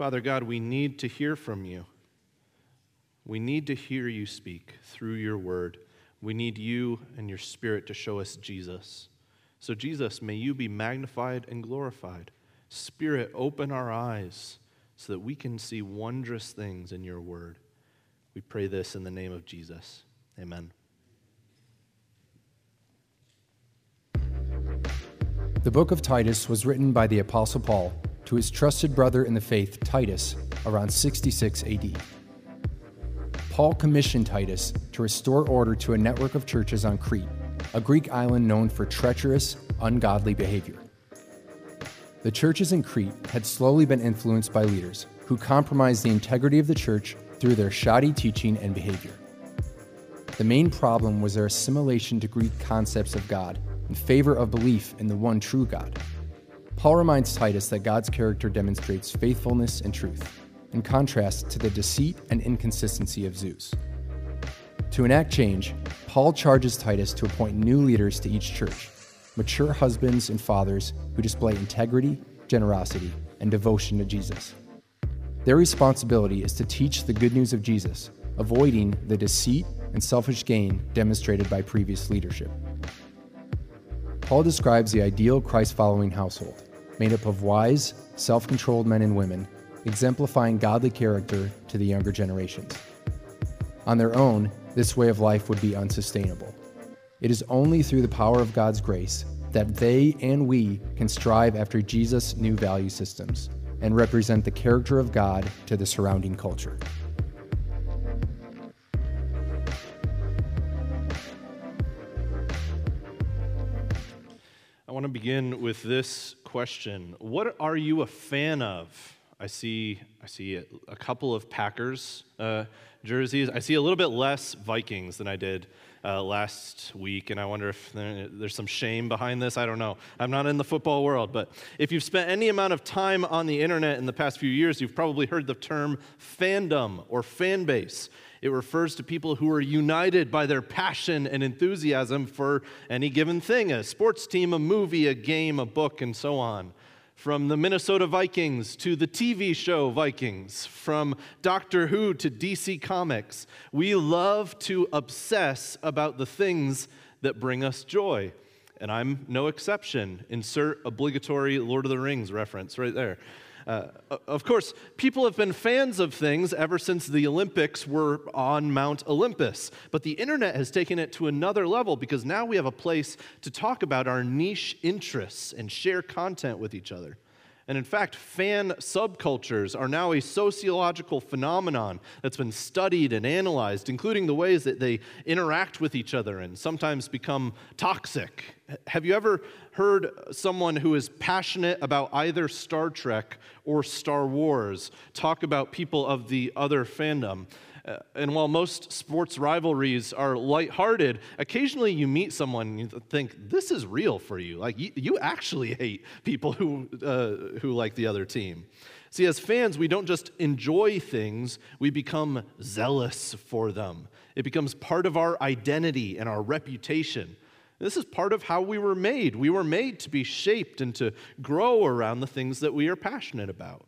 Father God, we need to hear from you. We need to hear you speak through your word. We need you and your Spirit to show us Jesus. So Jesus, may you be magnified and glorified. Spirit, open our eyes so that we can see wondrous things in your word. We pray this in the name of Jesus. Amen. The book of Titus was written by the Apostle Paul to his trusted brother in the faith, Titus, around 66 AD. Paul commissioned Titus to restore order to a network of churches on Crete, a Greek island known for treacherous, ungodly behavior. The churches in Crete had slowly been influenced by leaders who compromised the integrity of the church through their shoddy teaching and behavior. The main problem was their assimilation to Greek concepts of God in favor of belief in the one true God. Paul reminds Titus that God's character demonstrates faithfulness and truth, in contrast to the deceit and inconsistency of Zeus. To enact change, Paul charges Titus to appoint new leaders to each church, mature husbands and fathers who display integrity, generosity, and devotion to Jesus. Their responsibility is to teach the good news of Jesus, avoiding the deceit and selfish gain demonstrated by previous leadership. Paul describes the ideal Christ-following household, made up of wise, self-controlled men and women, exemplifying godly character to the younger generations. On their own, this way of life would be unsustainable. It is only through the power of God's grace that they and we can strive after Jesus' new value systems and represent the character of God to the surrounding culture. I want to begin with this question. What are you a fan of? I see a couple of Packers jerseys. I see a little bit less Vikings than I did last week, and I wonder if there's some shame behind this. I don't know. I'm not in the football world, but if you've spent any amount of time on the internet in the past few years, you've probably heard the term fandom or fan base. It refers to people who are united by their passion and enthusiasm for any given thing, a sports team, a movie, a game, a book, and so on. From the Minnesota Vikings to the TV show Vikings, from Doctor Who to DC Comics, we love to obsess about the things that bring us joy. And I'm no exception. Insert obligatory Lord of the Rings reference right there. Of course, people have been fans of things ever since the Olympics were on Mount Olympus, but the internet has taken it to another level because now we have a place to talk about our niche interests and share content with each other. And in fact, fan subcultures are now a sociological phenomenon that's been studied and analyzed, including the ways that they interact with each other and sometimes become toxic. Have you ever heard someone who is passionate about either Star Trek or Star Wars talk about people of the other fandom? And while most sports rivalries are lighthearted, occasionally you meet someone and you think, this is real for you. Like, you actually hate people who like the other team. See, as fans, we don't just enjoy things, we become zealous for them. It becomes part of our identity and our reputation. This is part of how we were made. We were made to be shaped and to grow around the things that we are passionate about.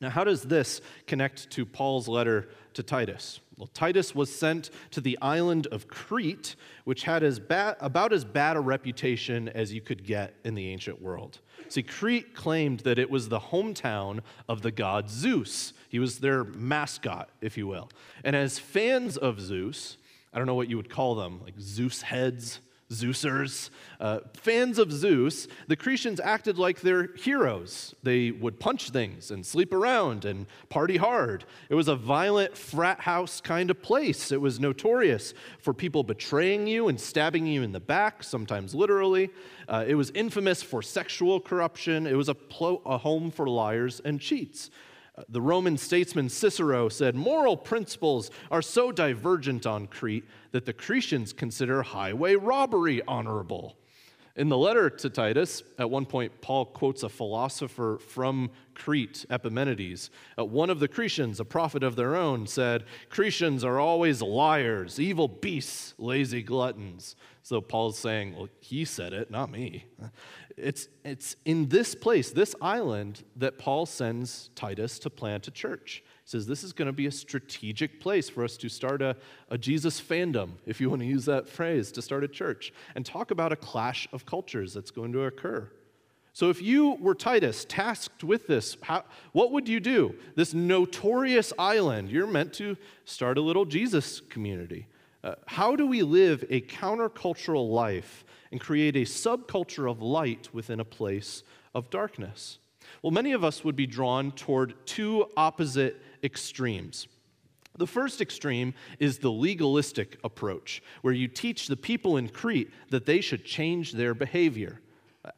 Now, how does this connect to Paul's letter to Titus? Well, Titus was sent to the island of Crete, which had about as bad a reputation as you could get in the ancient world. See, Crete claimed that it was the hometown of the god Zeus. He was their mascot, if you will. And as fans of Zeus, I don't know what you would call them, like Zeus heads, Zeusers. Fans of Zeus, the Cretians acted like their heroes. They would punch things and sleep around and party hard. It was a violent frat house kind of place. It was notorious for people betraying you and stabbing you in the back, sometimes literally. It was infamous for sexual corruption. It was a home for liars and cheats. The Roman statesman Cicero said, moral principles are so divergent on Crete that the Cretians consider highway robbery honorable. In the letter to Titus, at one point, Paul quotes a philosopher from Crete, Epimenides. One of the Cretians, a prophet of their own, said, "Cretians are always liars, evil beasts, lazy gluttons." So Paul's saying, well, he said it, not me. It's in this place, this island, that Paul sends Titus to plant a church. He says this is going to be a strategic place for us to start a Jesus fandom, if you want to use that phrase, to start a church and talk about a clash of cultures that's going to occur. So if you were Titus, tasked with this, what would you do? This notorious island, you're meant to start a little Jesus community. How do we live a countercultural life and create a subculture of light within a place of darkness? Well, many of us would be drawn toward two opposite extremes. The first extreme is the legalistic approach, where you teach the people in Crete that they should change their behavior,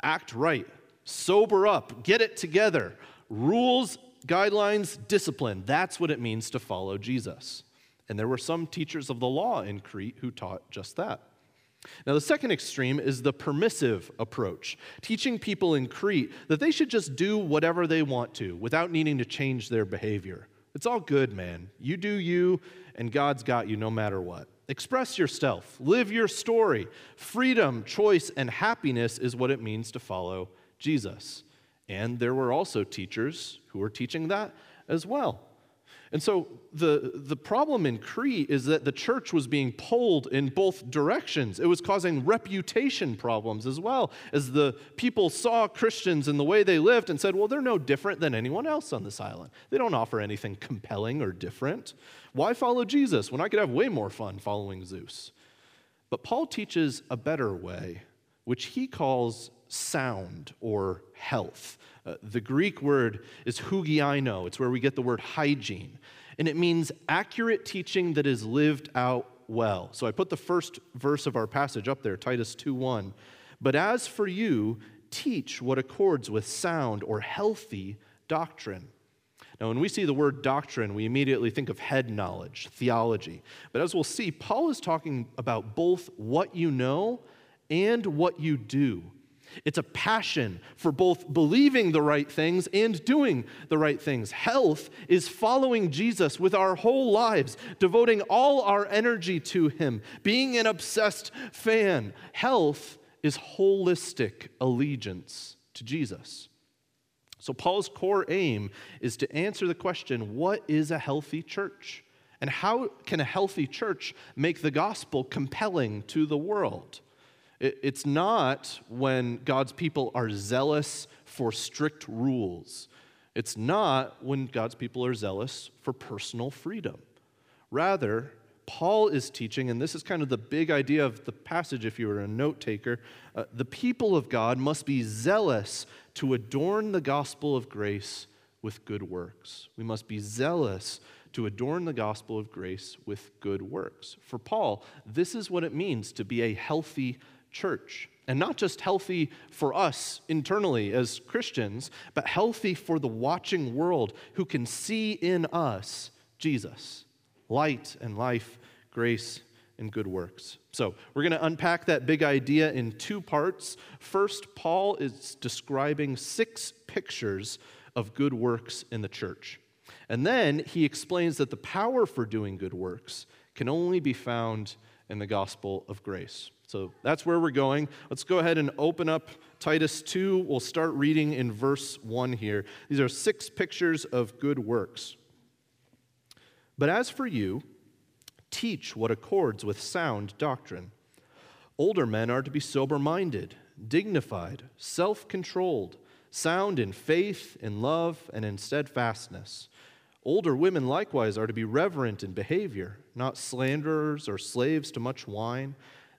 act right, sober up, get it together, rules, guidelines, discipline. That's what it means to follow Jesus. And there were some teachers of the law in Crete who taught just that. Now, the second extreme is the permissive approach, teaching people in Crete that they should just do whatever they want to without needing to change their behavior. It's all good, man. You do you, and God's got you no matter what. Express yourself. Live your story. Freedom, choice, and happiness is what it means to follow Jesus. And there were also teachers who were teaching that as well. And so the problem in Crete is that the church was being pulled in both directions. It was causing reputation problems as well, as the people saw Christians in the way they lived and said, well, they're no different than anyone else on this island. They don't offer anything compelling or different. Why follow Jesus when I could have way more fun following Zeus? But Paul teaches a better way, which he calls sound or health. The Greek word is hugiaino. It's where we get the word hygiene. And it means accurate teaching that is lived out well. So I put the first verse of our passage up there, Titus 2:1. But as for you, teach what accords with sound or healthy doctrine. Now, when we see the word doctrine, we immediately think of head knowledge, theology. But as we'll see, Paul is talking about both what you know and what you do. It's a passion for both believing the right things and doing the right things. Health is following Jesus with our whole lives, devoting all our energy to him, being an obsessed fan. Health is holistic allegiance to Jesus. So Paul's core aim is to answer the question, what is a healthy church? And how can a healthy church make the gospel compelling to the world? It's not when God's people are zealous for strict rules. It's not when God's people are zealous for personal freedom. Rather, Paul is teaching, and this is kind of the big idea of the passage if you were a note taker, the people of God must be zealous to adorn the gospel of grace with good works. We must be zealous to adorn the gospel of grace with good works. For Paul, this is what it means to be a healthy church, and not just healthy for us internally as Christians, but healthy for the watching world who can see in us Jesus, light and life, grace and good works. So we're going to unpack that big idea in two parts. First, Paul is describing 6 pictures of good works in the church. And then he explains that the power for doing good works can only be found in the gospel of grace. So that's where we're going. Let's go ahead and open up Titus 2. We'll start reading in verse 1 here. These are 6 pictures of good works. But as for you, teach what accords with sound doctrine. Older men are to be sober-minded, dignified, self-controlled, sound in faith, in love, and in steadfastness. Older women likewise are to be reverent in behavior, not slanderers or slaves to much wine.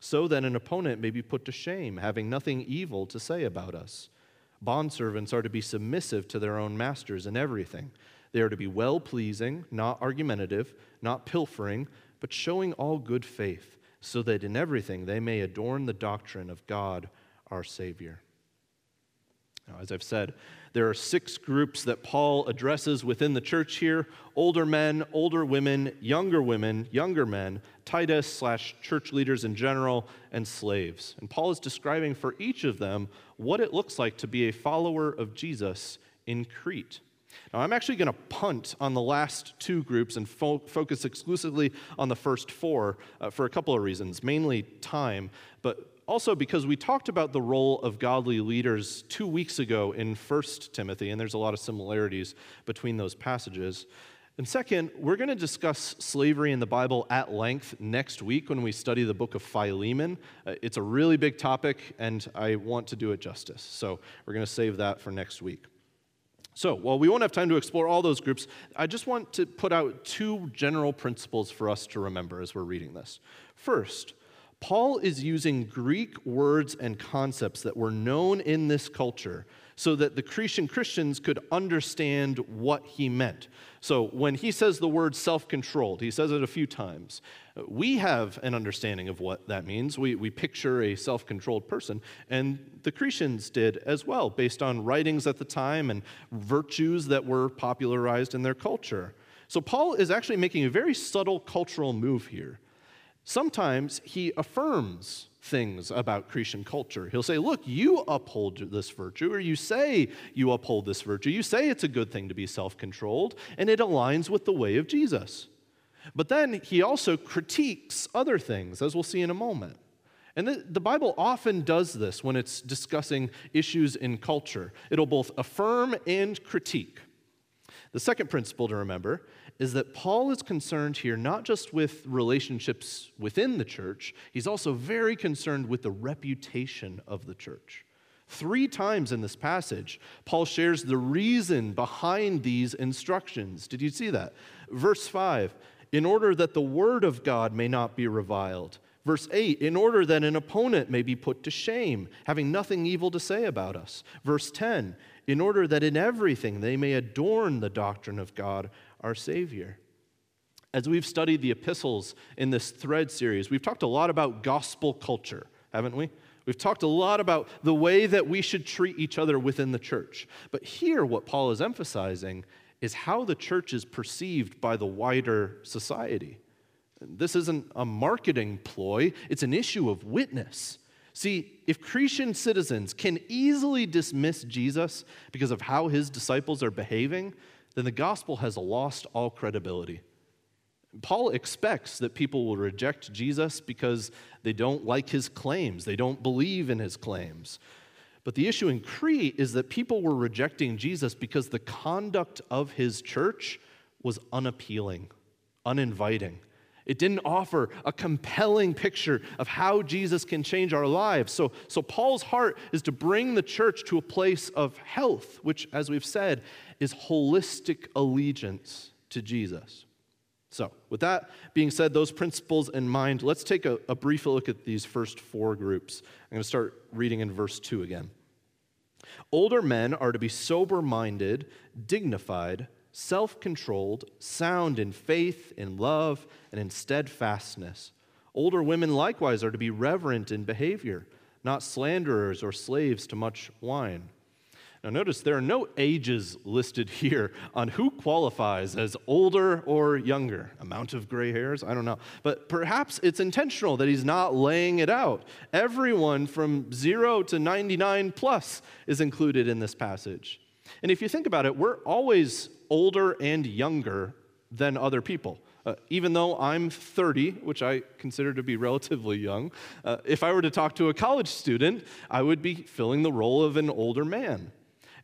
so that an opponent may be put to shame, having nothing evil to say about us. Bondservants are to be submissive to their own masters in everything, They are to be well-pleasing, not argumentative, not pilfering, but showing all good faith, so that in everything they may adorn the doctrine of God our Savior. Now, as I've said, there are 6 groups that Paul addresses within the church here: older men, older women, younger men, Titus/church leaders in general, and slaves. And Paul is describing for each of them what it looks like to be a follower of Jesus in Crete. Now, I'm actually going to punt on the last 2 groups and focus exclusively on the first 4 for a couple of reasons, mainly time, but also because we talked about the role of godly leaders 2 weeks ago in 1 Timothy, and there's a lot of similarities between those passages. And second, we're going to discuss slavery in the Bible at length next week when we study the book of Philemon. It's a really big topic, and I want to do it justice, so we're going to save that for next week. So, while we won't have time to explore all those groups, I just want to put out 2 general principles for us to remember as we're reading this. First, Paul is using Greek words and concepts that were known in this culture so that the Cretan Christians could understand what he meant. So when he says the word self-controlled, he says it a few times. We have an understanding of what that means. We picture a self-controlled person, and the Cretans did as well, based on writings at the time and virtues that were popularized in their culture. So Paul is actually making a very subtle cultural move here. Sometimes he affirms things about Cretan culture. He'll say, look, you uphold this virtue, or you say you uphold this virtue. You say it's a good thing to be self-controlled, and it aligns with the way of Jesus. But then he also critiques other things, as we'll see in a moment. And the Bible often does this when it's discussing issues in culture. It'll both affirm and critique. The second principle to remember is that Paul is concerned here not just with relationships within the church, he's also very concerned with the reputation of the church. 3 times in this passage, Paul shares the reason behind these instructions. Did you see that? Verse 5, in order that the word of God may not be reviled. Verse 8, in order that an opponent may be put to shame, having nothing evil to say about us. Verse 10, in order that in everything they may adorn the doctrine of God our Savior. As we've studied the epistles in this thread series, we've talked a lot about gospel culture, haven't we? We've talked a lot about the way that we should treat each other within the church. But here, what Paul is emphasizing is how the church is perceived by the wider society. This isn't a marketing ploy, it's an issue of witness. See, if Cretan citizens can easily dismiss Jesus because of how his disciples are behaving, then the gospel has lost all credibility. Paul expects that people will reject Jesus because they don't like his claims, they don't believe in his claims. But the issue in Crete is that people were rejecting Jesus because the conduct of his church was unappealing, uninviting. It didn't offer a compelling picture of how Jesus can change our lives. So Paul's heart is to bring the church to a place of health, which, as we've said, is holistic allegiance to Jesus. So, with that being said, those principles in mind, let's take a brief look at these first 4 groups. I'm going to start reading in verse 2 again. Older men are to be sober-minded, dignified, self-controlled, sound in faith, in love, and in steadfastness. Older women likewise are to be reverent in behavior, not slanderers or slaves to much wine. Now notice there are no ages listed here on who qualifies as older or younger. Amount of gray hairs? I don't know. But perhaps it's intentional that he's not laying it out. Everyone from 0 to 99 plus is included in this passage. And if you think about it, we're always older and younger than other people. Even though I'm 30, which I consider to be relatively young, if I were to talk to a college student, I would be filling the role of an older man.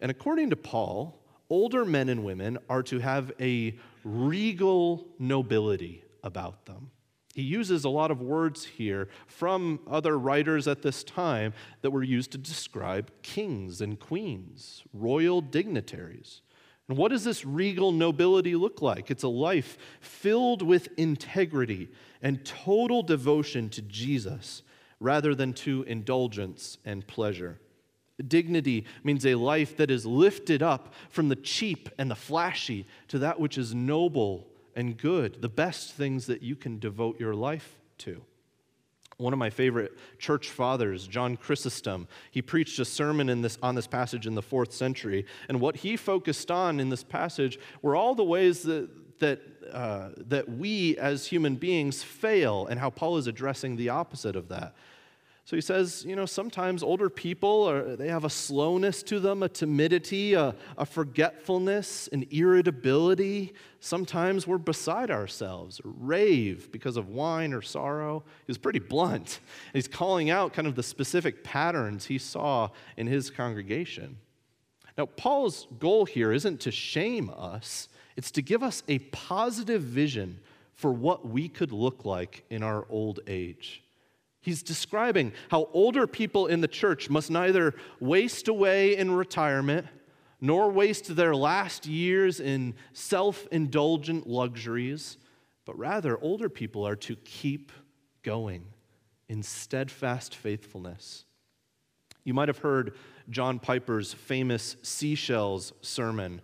And according to Paul, older men and women are to have a regal nobility about them. He uses a lot of words here from other writers at this time that were used to describe kings and queens, royal dignitaries. And what does this regal nobility look like? It's a life filled with integrity and total devotion to Jesus rather than to indulgence and pleasure. Dignity means a life that is lifted up from the cheap and the flashy to that which is noble and good, the best things that you can devote your life to. One of my favorite church fathers, John Chrysostom, he preached a sermon on this passage in the 4th century, and what he focused on in this passage were all the ways that we as human beings fail, and how Paul is addressing the opposite of that. So he says, you know, sometimes older people, they have a slowness to them, a timidity, a forgetfulness, an irritability. Sometimes we're beside ourselves, rave because of wine or sorrow. He was pretty blunt. And he's calling out kind of the specific patterns he saw in his congregation. Now, Paul's goal here isn't to shame us. It's to give us a positive vision for what we could look like in our old age. He's describing how older people in the church must neither waste away in retirement nor waste their last years in self-indulgent luxuries, but rather older people are to keep going in steadfast faithfulness. You might have heard John Piper's famous Seashells sermon.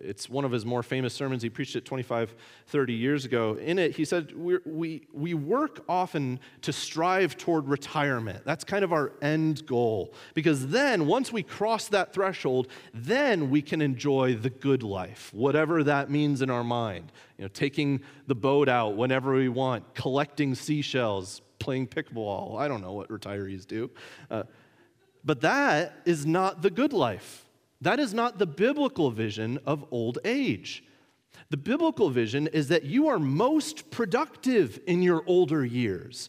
It's one of his more famous sermons. He preached it 25, 30 years ago. In it, he said, we work often to strive toward retirement. That's kind of our end goal. Because then, once we cross that threshold, then we can enjoy the good life, whatever that means in our mind. You know, taking the boat out whenever we want, collecting seashells, playing pickleball. I don't know what retirees do. But that is not the good life. That is not the biblical vision of old age. The biblical vision is that you are most productive in your older years,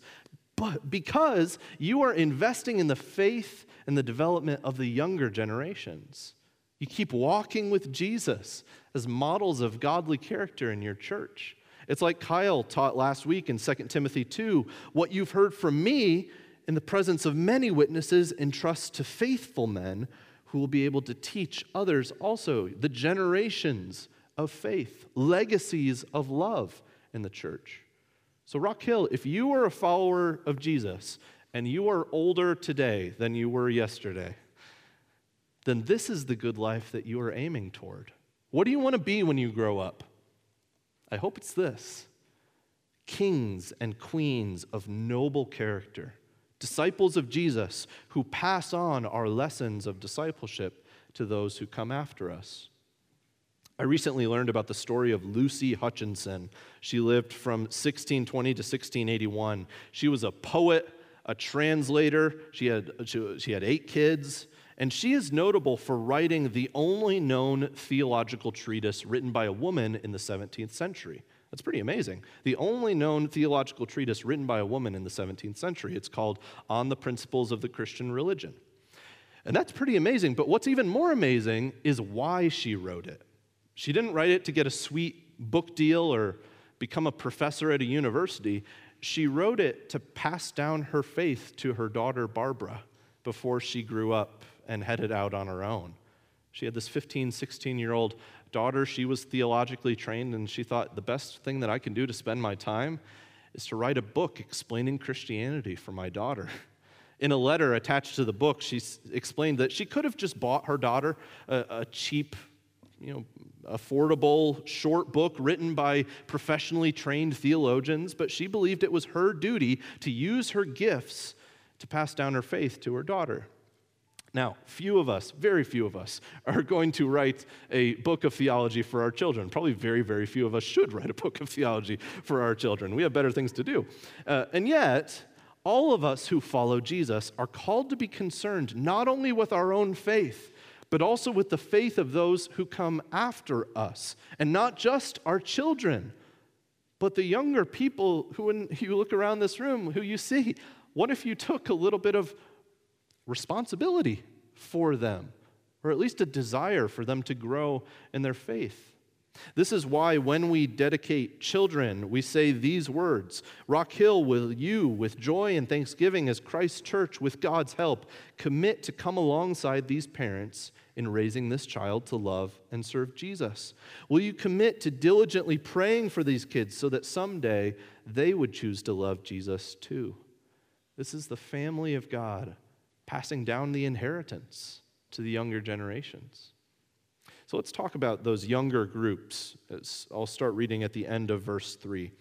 but because you are investing in the faith and the development of the younger generations. You keep walking with Jesus as models of godly character in your church. It's like Kyle taught last week in 2 Timothy 2, what you've heard from me in the presence of many witnesses entrust to faithful men who will be able to teach others also, the generations of faith, legacies of love in the church. So Rock Hill, if you are a follower of Jesus and you are older today than you were yesterday, then this is the good life that you are aiming toward. What do you want to be when you grow up? I hope it's this: kings and queens of noble character. Disciples of Jesus who pass on our lessons of discipleship to those who come after us. I recently learned about the story of Lucy Hutchinson. She lived from 1620 to 1681. She was a poet, a translator. She had 8 kids, and she is notable for writing the only known theological treatise written by a woman in the 17th century. That's pretty amazing. The only known theological treatise written by a woman in the 17th century. It's called On the Principles of the Christian Religion. And that's pretty amazing, but what's even more amazing is why she wrote it. She didn't write it to get a sweet book deal or become a professor at a university. She wrote it to pass down her faith to her daughter Barbara before she grew up and headed out on her own. She had this 15, 16-year-old daughter. She was theologically trained, and she thought the best thing that I can do to spend my time is to write a book explaining Christianity for my daughter. In a letter attached to the book, she explained that she could have just bought her daughter a cheap, affordable, short book written by professionally trained theologians, but she believed it was her duty to use her gifts to pass down her faith to her daughter. Now, few of us, very few of us, are going to write a book of theology for our children. Probably very, very few of us should write a book of theology for our children. We have better things to do. And yet, all of us who follow Jesus are called to be concerned not only with our own faith, but also with the faith of those who come after us. And not just our children, but the younger people who, when you look around this room, who you see. What if you took a little bit of responsibility for them, or at least a desire for them to grow in their faith? This is why when we dedicate children, we say these words: Rock Hill, will you, with joy and thanksgiving as Christ's church, with God's help, commit to come alongside these parents in raising this child to love and serve Jesus? Will you commit to diligently praying for these kids so that someday they would choose to love Jesus too? This is the family of God, passing down the inheritance to the younger generations. So let's talk about those younger groups. I'll start reading at the end of verse 3.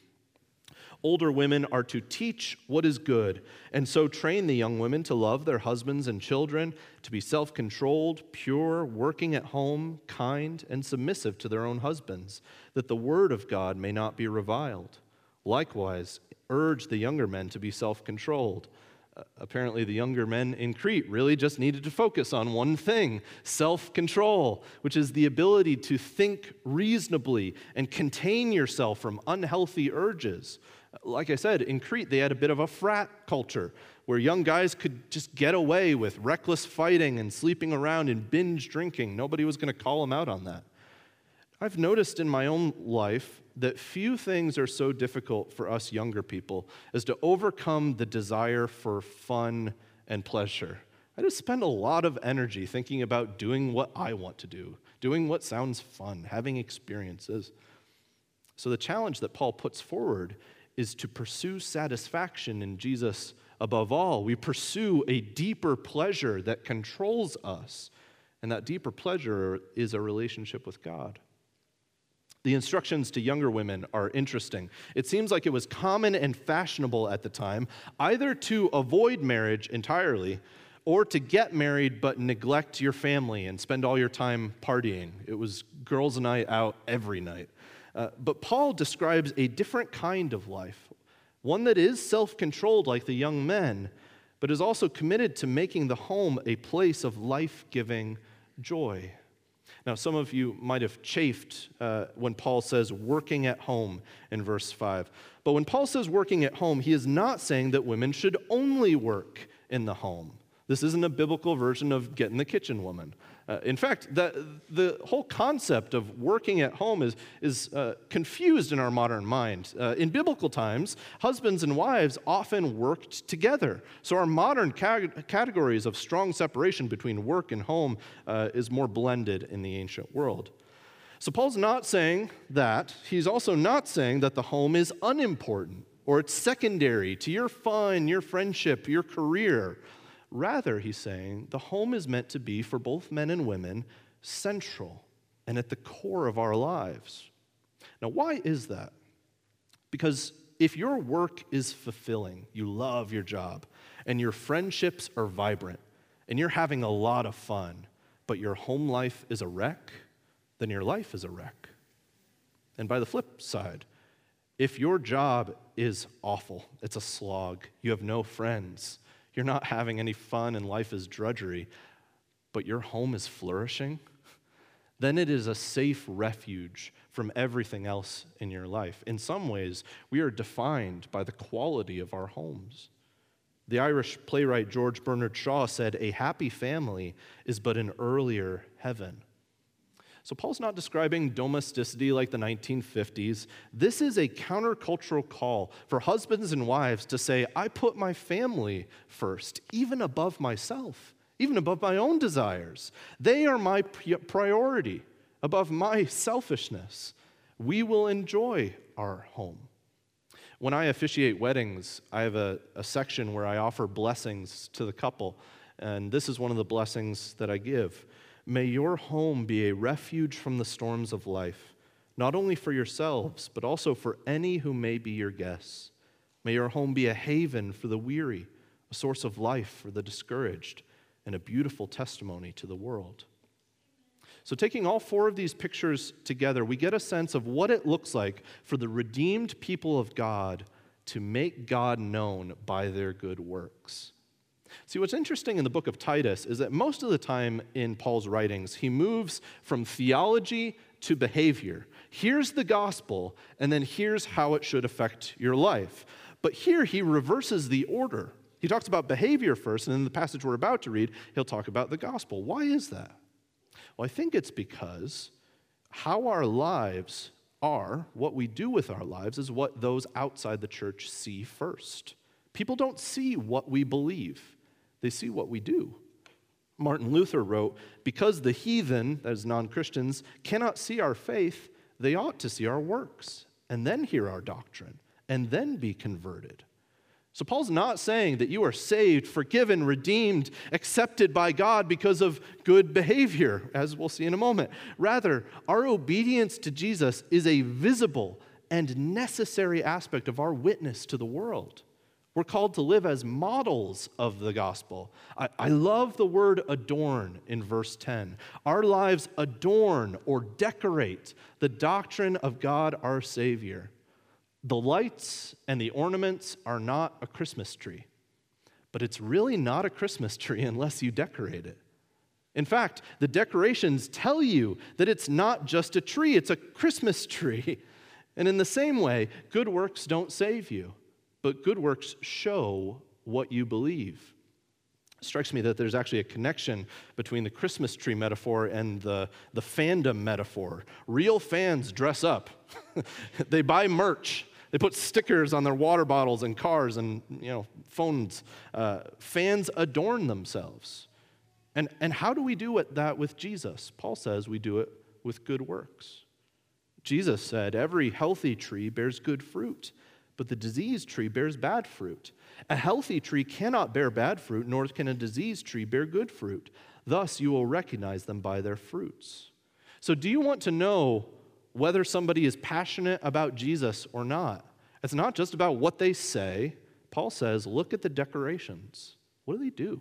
Older women are to teach what is good, and so train the young women to love their husbands and children, to be self-controlled, pure, working at home, kind, and submissive to their own husbands, that the word of God may not be reviled. Likewise, urge the younger men to be self-controlled. Apparently, the younger men in Crete really just needed to focus on one thing, self-control, which is the ability to think reasonably and contain yourself from unhealthy urges. Like I said, in Crete, they had a bit of a frat culture where young guys could just get away with reckless fighting and sleeping around and binge drinking. Nobody was going to call them out on that. I've noticed in my own life that few things are so difficult for us younger people as to overcome the desire for fun and pleasure. I just spend a lot of energy thinking about doing what I want to do, doing what sounds fun, having experiences. So the challenge that Paul puts forward is to pursue satisfaction in Jesus above all. We pursue a deeper pleasure that controls us, and that deeper pleasure is a relationship with God. The instructions to younger women are interesting. It seems like it was common and fashionable at the time either to avoid marriage entirely or to get married but neglect your family and spend all your time partying. It was girls' night out every night. But Paul describes a different kind of life, one that is self-controlled like the young men, but is also committed to making the home a place of life-giving joy. Now, some of you might have chafed when Paul says working at home in verse 5. But when Paul says working at home, he is not saying that women should only work in the home. This isn't a biblical version of getting the kitchen woman. In fact, the whole concept of working at home is confused in our modern mind. In biblical times, husbands and wives often worked together. So our modern categories of strong separation between work and home is more blended in the ancient world. So Paul's not saying that. He's also not saying that the home is unimportant or it's secondary to your fun, your friendship, your career. Rather, he's saying, the home is meant to be, for both men and women, central and at the core of our lives. Now, why is that? Because if your work is fulfilling, you love your job, and your friendships are vibrant, and you're having a lot of fun, but your home life is a wreck, then your life is a wreck. And by the flip side, if your job is awful, it's a slog, you have no friends, you're not having any fun and life is drudgery, but your home is flourishing, then it is a safe refuge from everything else in your life. In some ways, we are defined by the quality of our homes. The Irish playwright George Bernard Shaw said, "A happy family is but an earlier heaven." So Paul's not describing domesticity like the 1950s. This is a countercultural call for husbands and wives to say, I put my family first, even above myself, even above my own desires. They are my priority, above my selfishness. We will enjoy our home. When I officiate weddings, I have a section where I offer blessings to the couple, and this is one of the blessings that I give. May your home be a refuge from the storms of life, not only for yourselves, but also for any who may be your guests. May your home be a haven for the weary, a source of life for the discouraged, and a beautiful testimony to the world. So taking all four of these pictures together, we get a sense of what it looks like for the redeemed people of God to make God known by their good works. See, what's interesting in the book of Titus is that most of the time in Paul's writings, he moves from theology to behavior. Here's the gospel, and then here's how it should affect your life. But here he reverses the order. He talks about behavior first, and in the passage we're about to read, he'll talk about the gospel. Why is that? Well, I think it's because how our lives are, what we do with our lives, is what those outside the church see first. People don't see what we believe. They see what we do. Martin Luther wrote, because the heathen, that is non-Christians, cannot see our faith, they ought to see our works, and then hear our doctrine, and then be converted. So Paul's not saying that you are saved, forgiven, redeemed, accepted by God because of good behavior, as we'll see in a moment. Rather, our obedience to Jesus is a visible and necessary aspect of our witness to the world. We're called to live as models of the gospel. I love the word adorn in verse 10. Our lives adorn or decorate the doctrine of God our Savior. The lights and the ornaments are not a Christmas tree, but it's really not a Christmas tree unless you decorate it. In fact, the decorations tell you that it's not just a tree, it's a Christmas tree. And in the same way, good works don't save you, but good works show what you believe. It strikes me that there's actually a connection between the Christmas tree metaphor and the fandom metaphor. Real fans dress up. They buy merch. They put stickers on their water bottles and cars and, phones. Fans adorn themselves. And how do we do that with Jesus? Paul says we do it with good works. Jesus said, every healthy tree bears good fruit, but the diseased tree bears bad fruit. A healthy tree cannot bear bad fruit, nor can a diseased tree bear good fruit. Thus you will recognize them by their fruits. So do you want to know whether somebody is passionate about Jesus or not? It's not just about what they say. Paul says, look at the decorations. What do they do?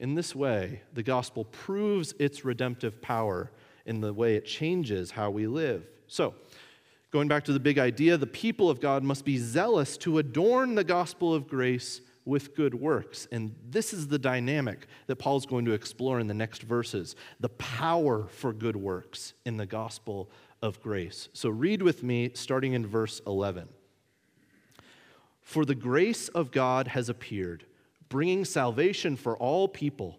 In this way, the gospel proves its redemptive power in the way it changes how we live. So, going back to the big idea, the people of God must be zealous to adorn the gospel of grace with good works. And this is the dynamic that Paul's going to explore in the next verses, the power for good works in the gospel of grace. So read with me, starting in verse 11. For the grace of God has appeared, bringing salvation for all people,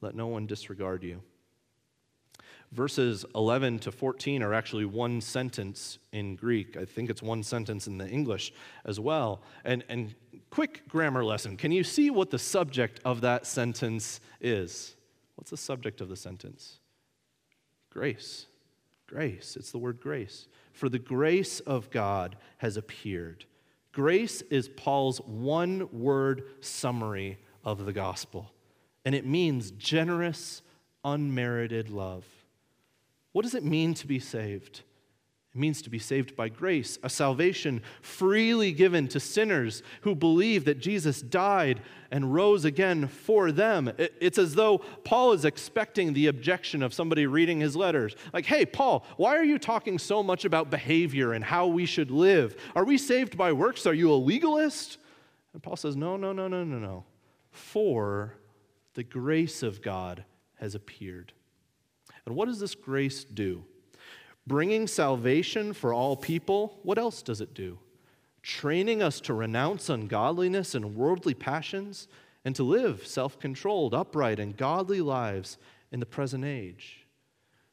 Let no one disregard you. Verses 11 to 14 are actually one sentence in Greek. I think it's one sentence in the English as well. And quick grammar lesson. Can you see what the subject of that sentence is? What's the subject of the sentence? Grace. Grace. It's the word grace. For the grace of God has appeared. Grace is Paul's one-word summary of the gospel. And it means generous, unmerited love. What does it mean to be saved? It means to be saved by grace, a salvation freely given to sinners who believe that Jesus died and rose again for them. It's as though Paul is expecting the objection of somebody reading his letters. Like, hey, Paul, why are you talking so much about behavior and how we should live? Are we saved by works? Are you a legalist? And Paul says, no. For the grace of God has appeared. And what does this grace do? Bringing salvation for all people, what else does it do? Training us to renounce ungodliness and worldly passions and to live self-controlled, upright, and godly lives in the present age.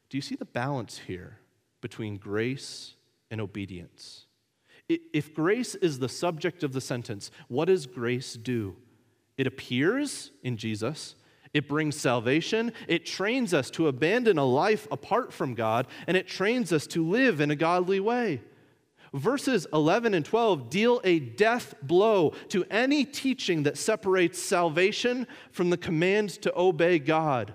Do you see the balance here between grace and obedience? If grace is the subject of the sentence, what does grace do? It appears in Jesus, it brings salvation, it trains us to abandon a life apart from God, and it trains us to live in a godly way. Verses 11 and 12 deal a death blow to any teaching that separates salvation from the command to obey God.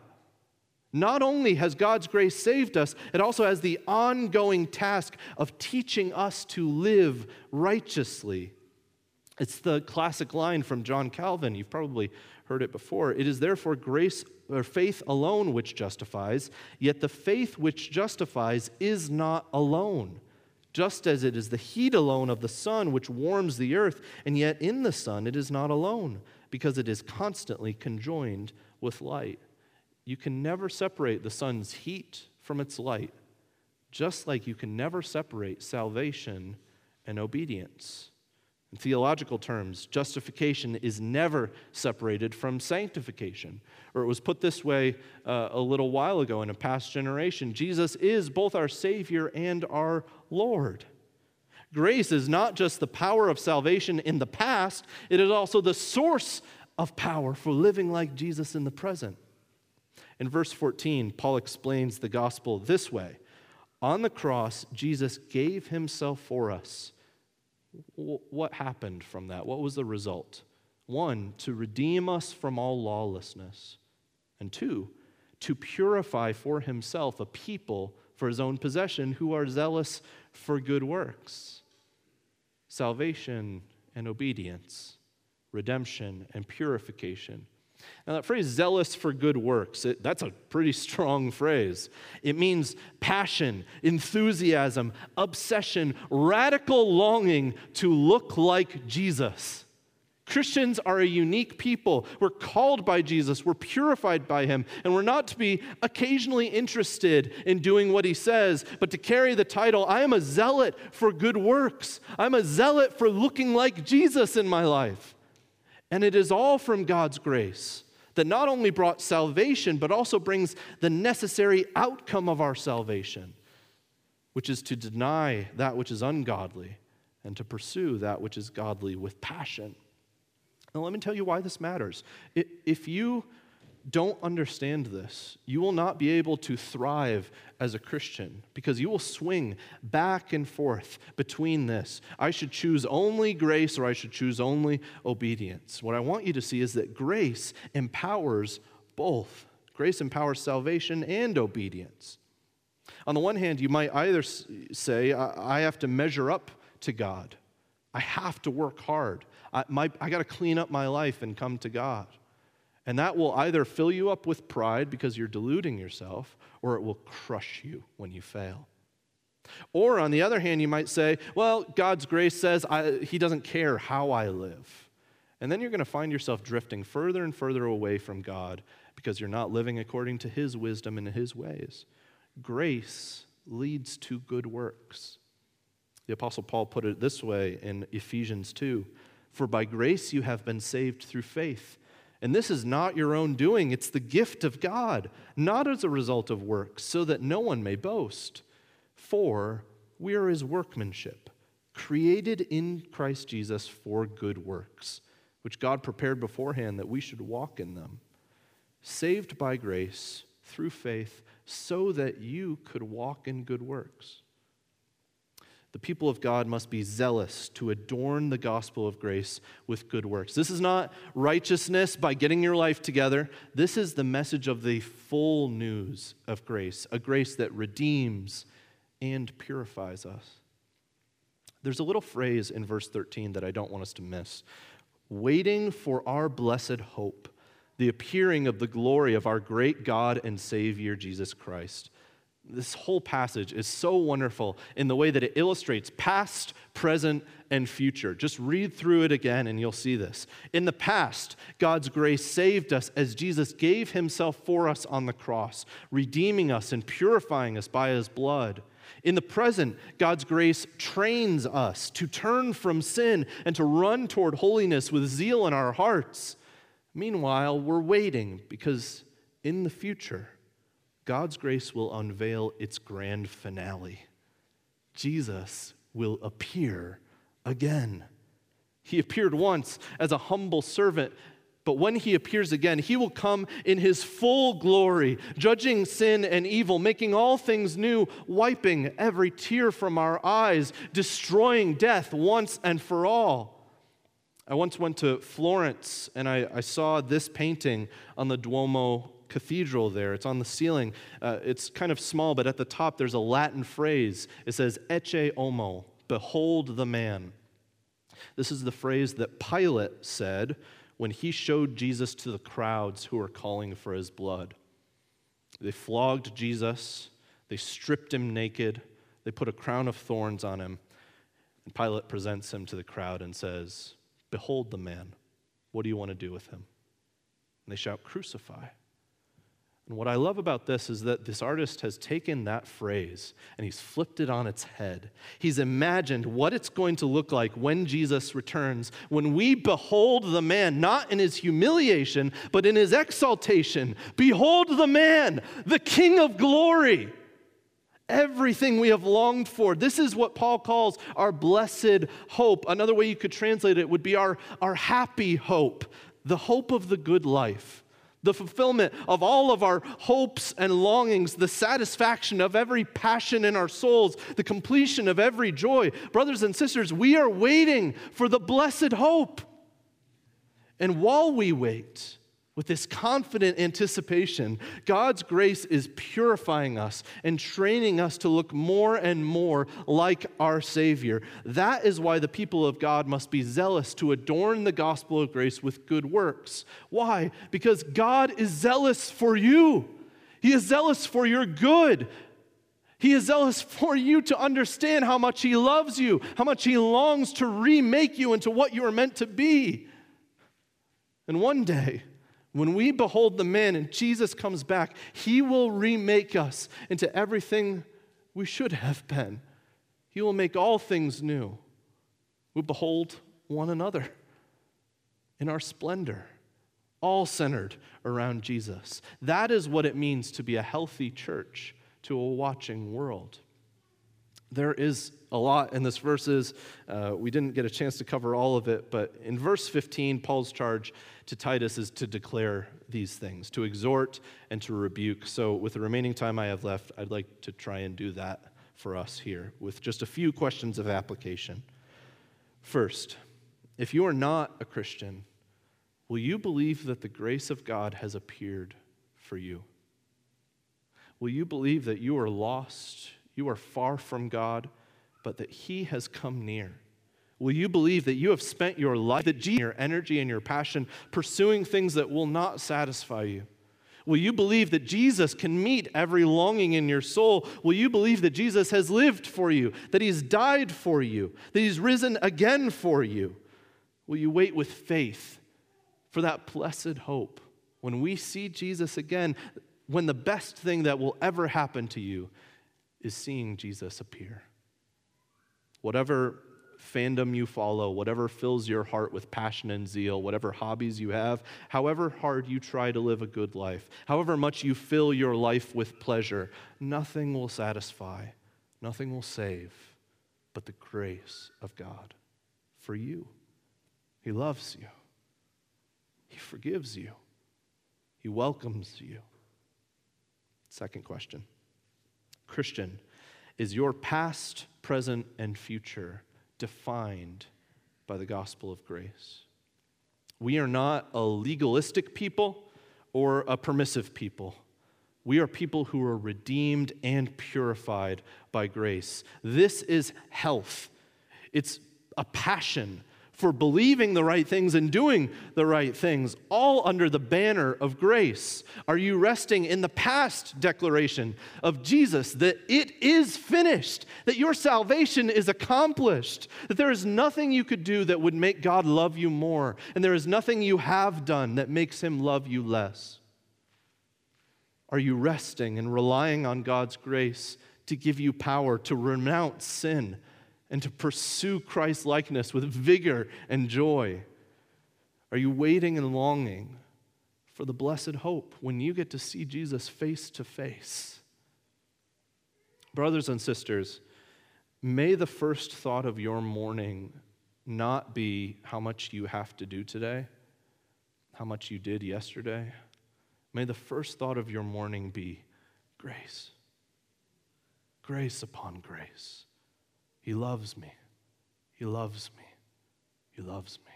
Not only has God's grace saved us, it also has the ongoing task of teaching us to live righteously. It's the classic line from John Calvin. You've probably heard it before. It is therefore grace or faith alone which justifies, yet the faith which justifies is not alone, just as it is the heat alone of the sun which warms the earth, and yet in the sun it is not alone, because it is constantly conjoined with light. You can never separate the sun's heat from its light, just like you can never separate salvation and obedience. In theological terms, justification is never separated from sanctification. Or it was put this way a little while ago in a past generation. Jesus is both our Savior and our Lord. Grace is not just the power of salvation in the past, it is also the source of power for living like Jesus in the present. In verse 14, Paul explains the gospel this way. On the cross, Jesus gave himself for us. What happened from that? What was the result? One, to redeem us from all lawlessness. And two, to purify for himself a people for his own possession who are zealous for good works. Salvation and obedience, redemption and purification. Now that phrase, zealous for good works, that's a pretty strong phrase. It means passion, enthusiasm, obsession, radical longing to look like Jesus. Christians are a unique people. We're called by Jesus, we're purified by him, and we're not to be occasionally interested in doing what he says, but to carry the title, I am a zealot for good works. I'm a zealot for looking like Jesus in my life. And it is all from God's grace that not only brought salvation, but also brings the necessary outcome of our salvation, which is to deny that which is ungodly and to pursue that which is godly with passion. Now, let me tell you why this matters. If you don't understand this, you will not be able to thrive as a Christian because you will swing back and forth between this. I should choose only grace or I should choose only obedience. What I want you to see is that grace empowers both. Grace empowers salvation and obedience. On the one hand, you might either say, I have to measure up to God. I have to work hard. I got to clean up my life and come to God. And that will either fill you up with pride because you're deluding yourself, or it will crush you when you fail. Or on the other hand, you might say, well, God's grace says he doesn't care how I live. And then you're going to find yourself drifting further and further away from God because you're not living according to his wisdom and his ways. Grace leads to good works. The Apostle Paul put it this way in Ephesians 2, "For by grace you have been saved through faith. And this is not your own doing, it's the gift of God, not as a result of works, so that no one may boast. For we are his workmanship, created in Christ Jesus for good works, which God prepared beforehand that we should walk in them. Saved by grace through faith, so that you could walk in good works." The people of God must be zealous to adorn the gospel of grace with good works. This is not righteousness by getting your life together. This is the message of the full news of grace, a grace that redeems and purifies us. There's a little phrase in verse 13 that I don't want us to miss. Waiting for our blessed hope, the appearing of the glory of our great God and Savior, Jesus Christ. This whole passage is so wonderful in the way that it illustrates past, present, and future. Just read through it again and you'll see this. In the past, God's grace saved us as Jesus gave himself for us on the cross, redeeming us and purifying us by his blood. In the present, God's grace trains us to turn from sin and to run toward holiness with zeal in our hearts. Meanwhile, we're waiting because in the future, God's grace will unveil its grand finale. Jesus will appear again. He appeared once as a humble servant, but when he appears again, he will come in his full glory, judging sin and evil, making all things new, wiping every tear from our eyes, destroying death once and for all. I once went to Florence, and I saw this painting on the Duomo cathedral there. It's on the ceiling. It's kind of small, but at the top there's a Latin phrase. It says, Ecce homo, behold the man. This is the phrase that Pilate said when he showed Jesus to the crowds who were calling for his blood. They flogged Jesus. They stripped him naked. They put a crown of thorns on him. And Pilate presents him to the crowd and says, behold the man. What do you want to do with him? And they shout, crucify. And what I love about this is that this artist has taken that phrase and he's flipped it on its head. He's imagined what it's going to look like when Jesus returns, when we behold the man, not in his humiliation, but in his exaltation. Behold the man, the King of glory. Everything we have longed for. This is what Paul calls our blessed hope. Another way you could translate it would be our happy hope, the hope of the good life. The fulfillment of all of our hopes and longings, the satisfaction of every passion in our souls, the completion of every joy. Brothers and sisters, we are waiting for the blessed hope. And while we wait, with this confident anticipation, God's grace is purifying us and training us to look more and more like our Savior. That is why the people of God must be zealous to adorn the gospel of grace with good works. Why? Because God is zealous for you. He is zealous for your good. He is zealous for you to understand how much He loves you, how much He longs to remake you into what you are meant to be. And one day, when we behold the man and Jesus comes back, He will remake us into everything we should have been. He will make all things new. We behold one another in our splendor, all centered around Jesus. That is what it means to be a healthy church to a watching world. There is a lot in this verses. We didn't get a chance to cover all of it, but in verse 15, Paul's charge to Titus is to declare these things, to exhort and to rebuke. So with the remaining time I have left, I'd like to try and do that for us here with just a few questions of application. First, if you are not a Christian, will you believe that the grace of God has appeared for you? Will you believe that you are lost? You are far from God, but that He has come near. Will you believe that you have spent your life, your energy and your passion pursuing things that will not satisfy you? Will you believe that Jesus can meet every longing in your soul? Will you believe that Jesus has lived for you, that He's died for you, that He's risen again for you? Will you wait with faith for that blessed hope when we see Jesus again, when the best thing that will ever happen to you is seeing Jesus appear? Whatever fandom you follow, whatever fills your heart with passion and zeal, whatever hobbies you have, however hard you try to live a good life, however much you fill your life with pleasure, nothing will satisfy, nothing will save, but the grace of God for you. He loves you. He forgives you. He welcomes you. Second question. Christian, is your past, present, and future defined by the gospel of grace? We are not a legalistic people or a permissive people. We are people who are redeemed and purified by grace. This is health. It's a passion for believing the right things and doing the right things, all under the banner of grace. Are you resting in the past declaration of Jesus that it is finished, that your salvation is accomplished, that there is nothing you could do that would make God love you more, and there is nothing you have done that makes Him love you less? Are you resting and relying on God's grace to give you power to renounce sin and to pursue Christ's likeness with vigor and joy? Are you waiting and longing for the blessed hope when you get to see Jesus face to face? Brothers and sisters, may the first thought of your morning not be how much you have to do today, how much you did yesterday. May the first thought of your morning be grace. Grace upon grace. He loves me. He loves me. He loves me.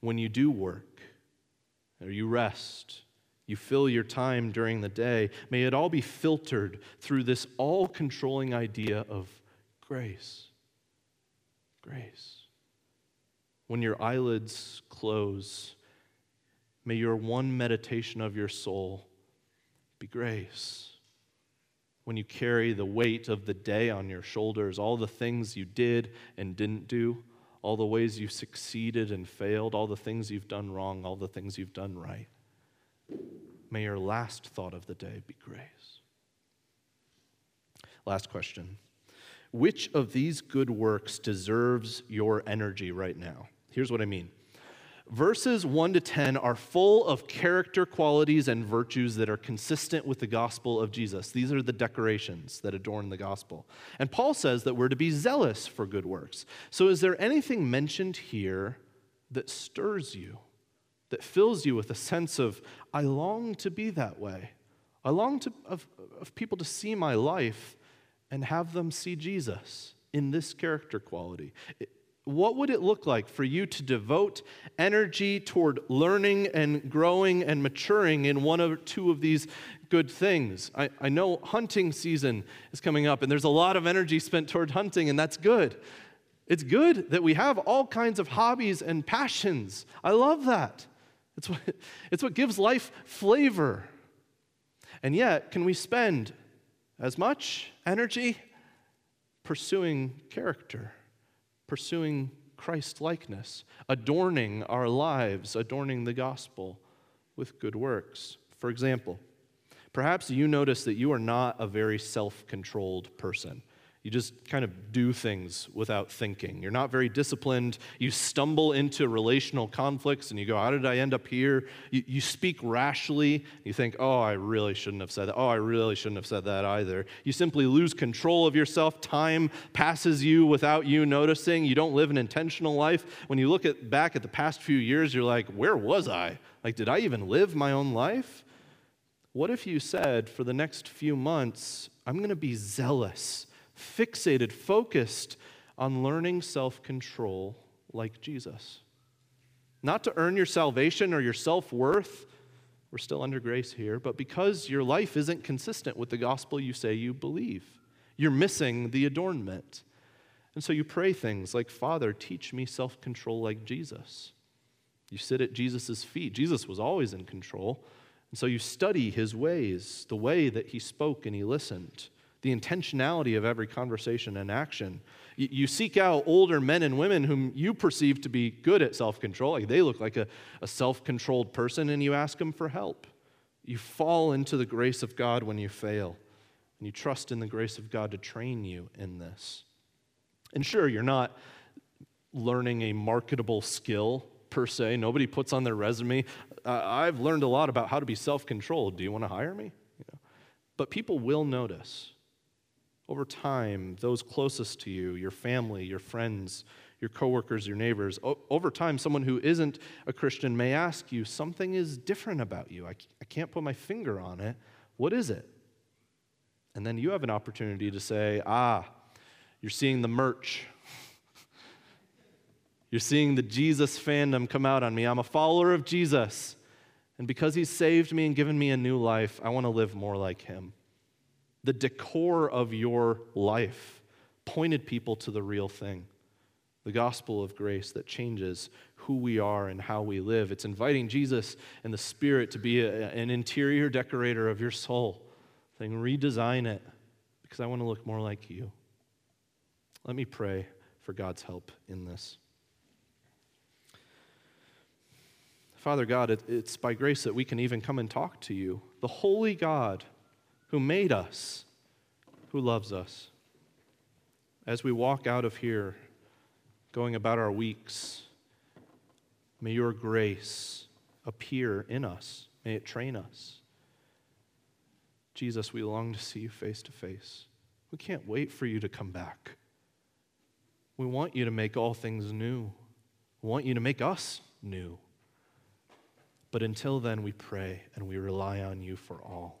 When you do work or you rest, you fill your time during the day, may it all be filtered through this all-controlling idea of grace. Grace. When your eyelids close, may your one meditation of your soul be grace. When you carry the weight of the day on your shoulders, all the things you did and didn't do, all the ways you succeeded and failed, all the things you've done wrong, all the things you've done right, May your last thought of the day be grace. Last question. Which of these good works deserves your energy right now? Here's what I mean. Verses 1 to 10 are full of character qualities and virtues that are consistent with the gospel of Jesus. These are the decorations that adorn the gospel. And Paul says that we're to be zealous for good works. So is there anything mentioned here that stirs you, that fills you with a sense of, I long to be that way. I long to of people to see my life and have them see Jesus in this character quality? What would it look like for you to devote energy toward learning and growing and maturing in one or two of these good things? I know hunting season is coming up, and there's a lot of energy spent toward hunting, and that's good. It's good that we have all kinds of hobbies and passions. I love that. It's what gives life flavor. And yet, can we spend as much energy pursuing character? Pursuing Christ-likeness, adorning our lives, adorning the gospel with good works. For example, perhaps you notice that you are not a very self-controlled person. You just kind of do things without thinking. You're not very disciplined. You stumble into relational conflicts and you go, how did I end up here? You speak rashly. You think, oh, I really shouldn't have said that. Oh, I really shouldn't have said that either. You simply lose control of yourself. Time passes you without you noticing. You don't live an intentional life. When you look back at the past few years, you're like, where was I? Like, did I even live my own life? What if you said, for the next few months, I'm going to be zealous, fixated, focused on learning self-control like Jesus. Not to earn your salvation or your self-worth, we're still under grace here, but because your life isn't consistent with the gospel you say you believe. You're missing the adornment. And so you pray things like, Father, teach me self-control like Jesus. You sit at Jesus' feet. Jesus was always in control. And so you study his ways, the way that he spoke and he listened. The intentionality of every conversation and action. You seek out older men and women whom you perceive to be good at self-control. Like they look like a self-controlled person, and you ask them for help. You fall into the grace of God when you fail, and you trust in the grace of God to train you in this. And sure, you're not learning a marketable skill per se. Nobody puts on their resume, I've learned a lot about how to be self-controlled. Do you want to hire me? You know. But people will notice. Over time, those closest to you, your family, your friends, your coworkers, your neighbors, over time, someone who isn't a Christian may ask you, something is different about you. I can't put my finger on it. What is it? And then you have an opportunity to say, you're seeing the merch. You're seeing the Jesus fandom come out on me. I'm a follower of Jesus. And because he's saved me and given me a new life, I want to live more like him. The decor of your life pointed people to the real thing, the gospel of grace that changes who we are and how we live. It's inviting Jesus and the Spirit to be an interior decorator of your soul, saying, redesign it because I want to look more like you. Let me pray for God's help in this. Father God, it's by grace that we can even come and talk to you, the holy God, who made us, who loves us. As we walk out of here, going about our weeks, may your grace appear in us. May it train us. Jesus, we long to see you face to face. We can't wait for you to come back. We want you to make all things new. We want you to make us new. But until then, we pray and we rely on you for all.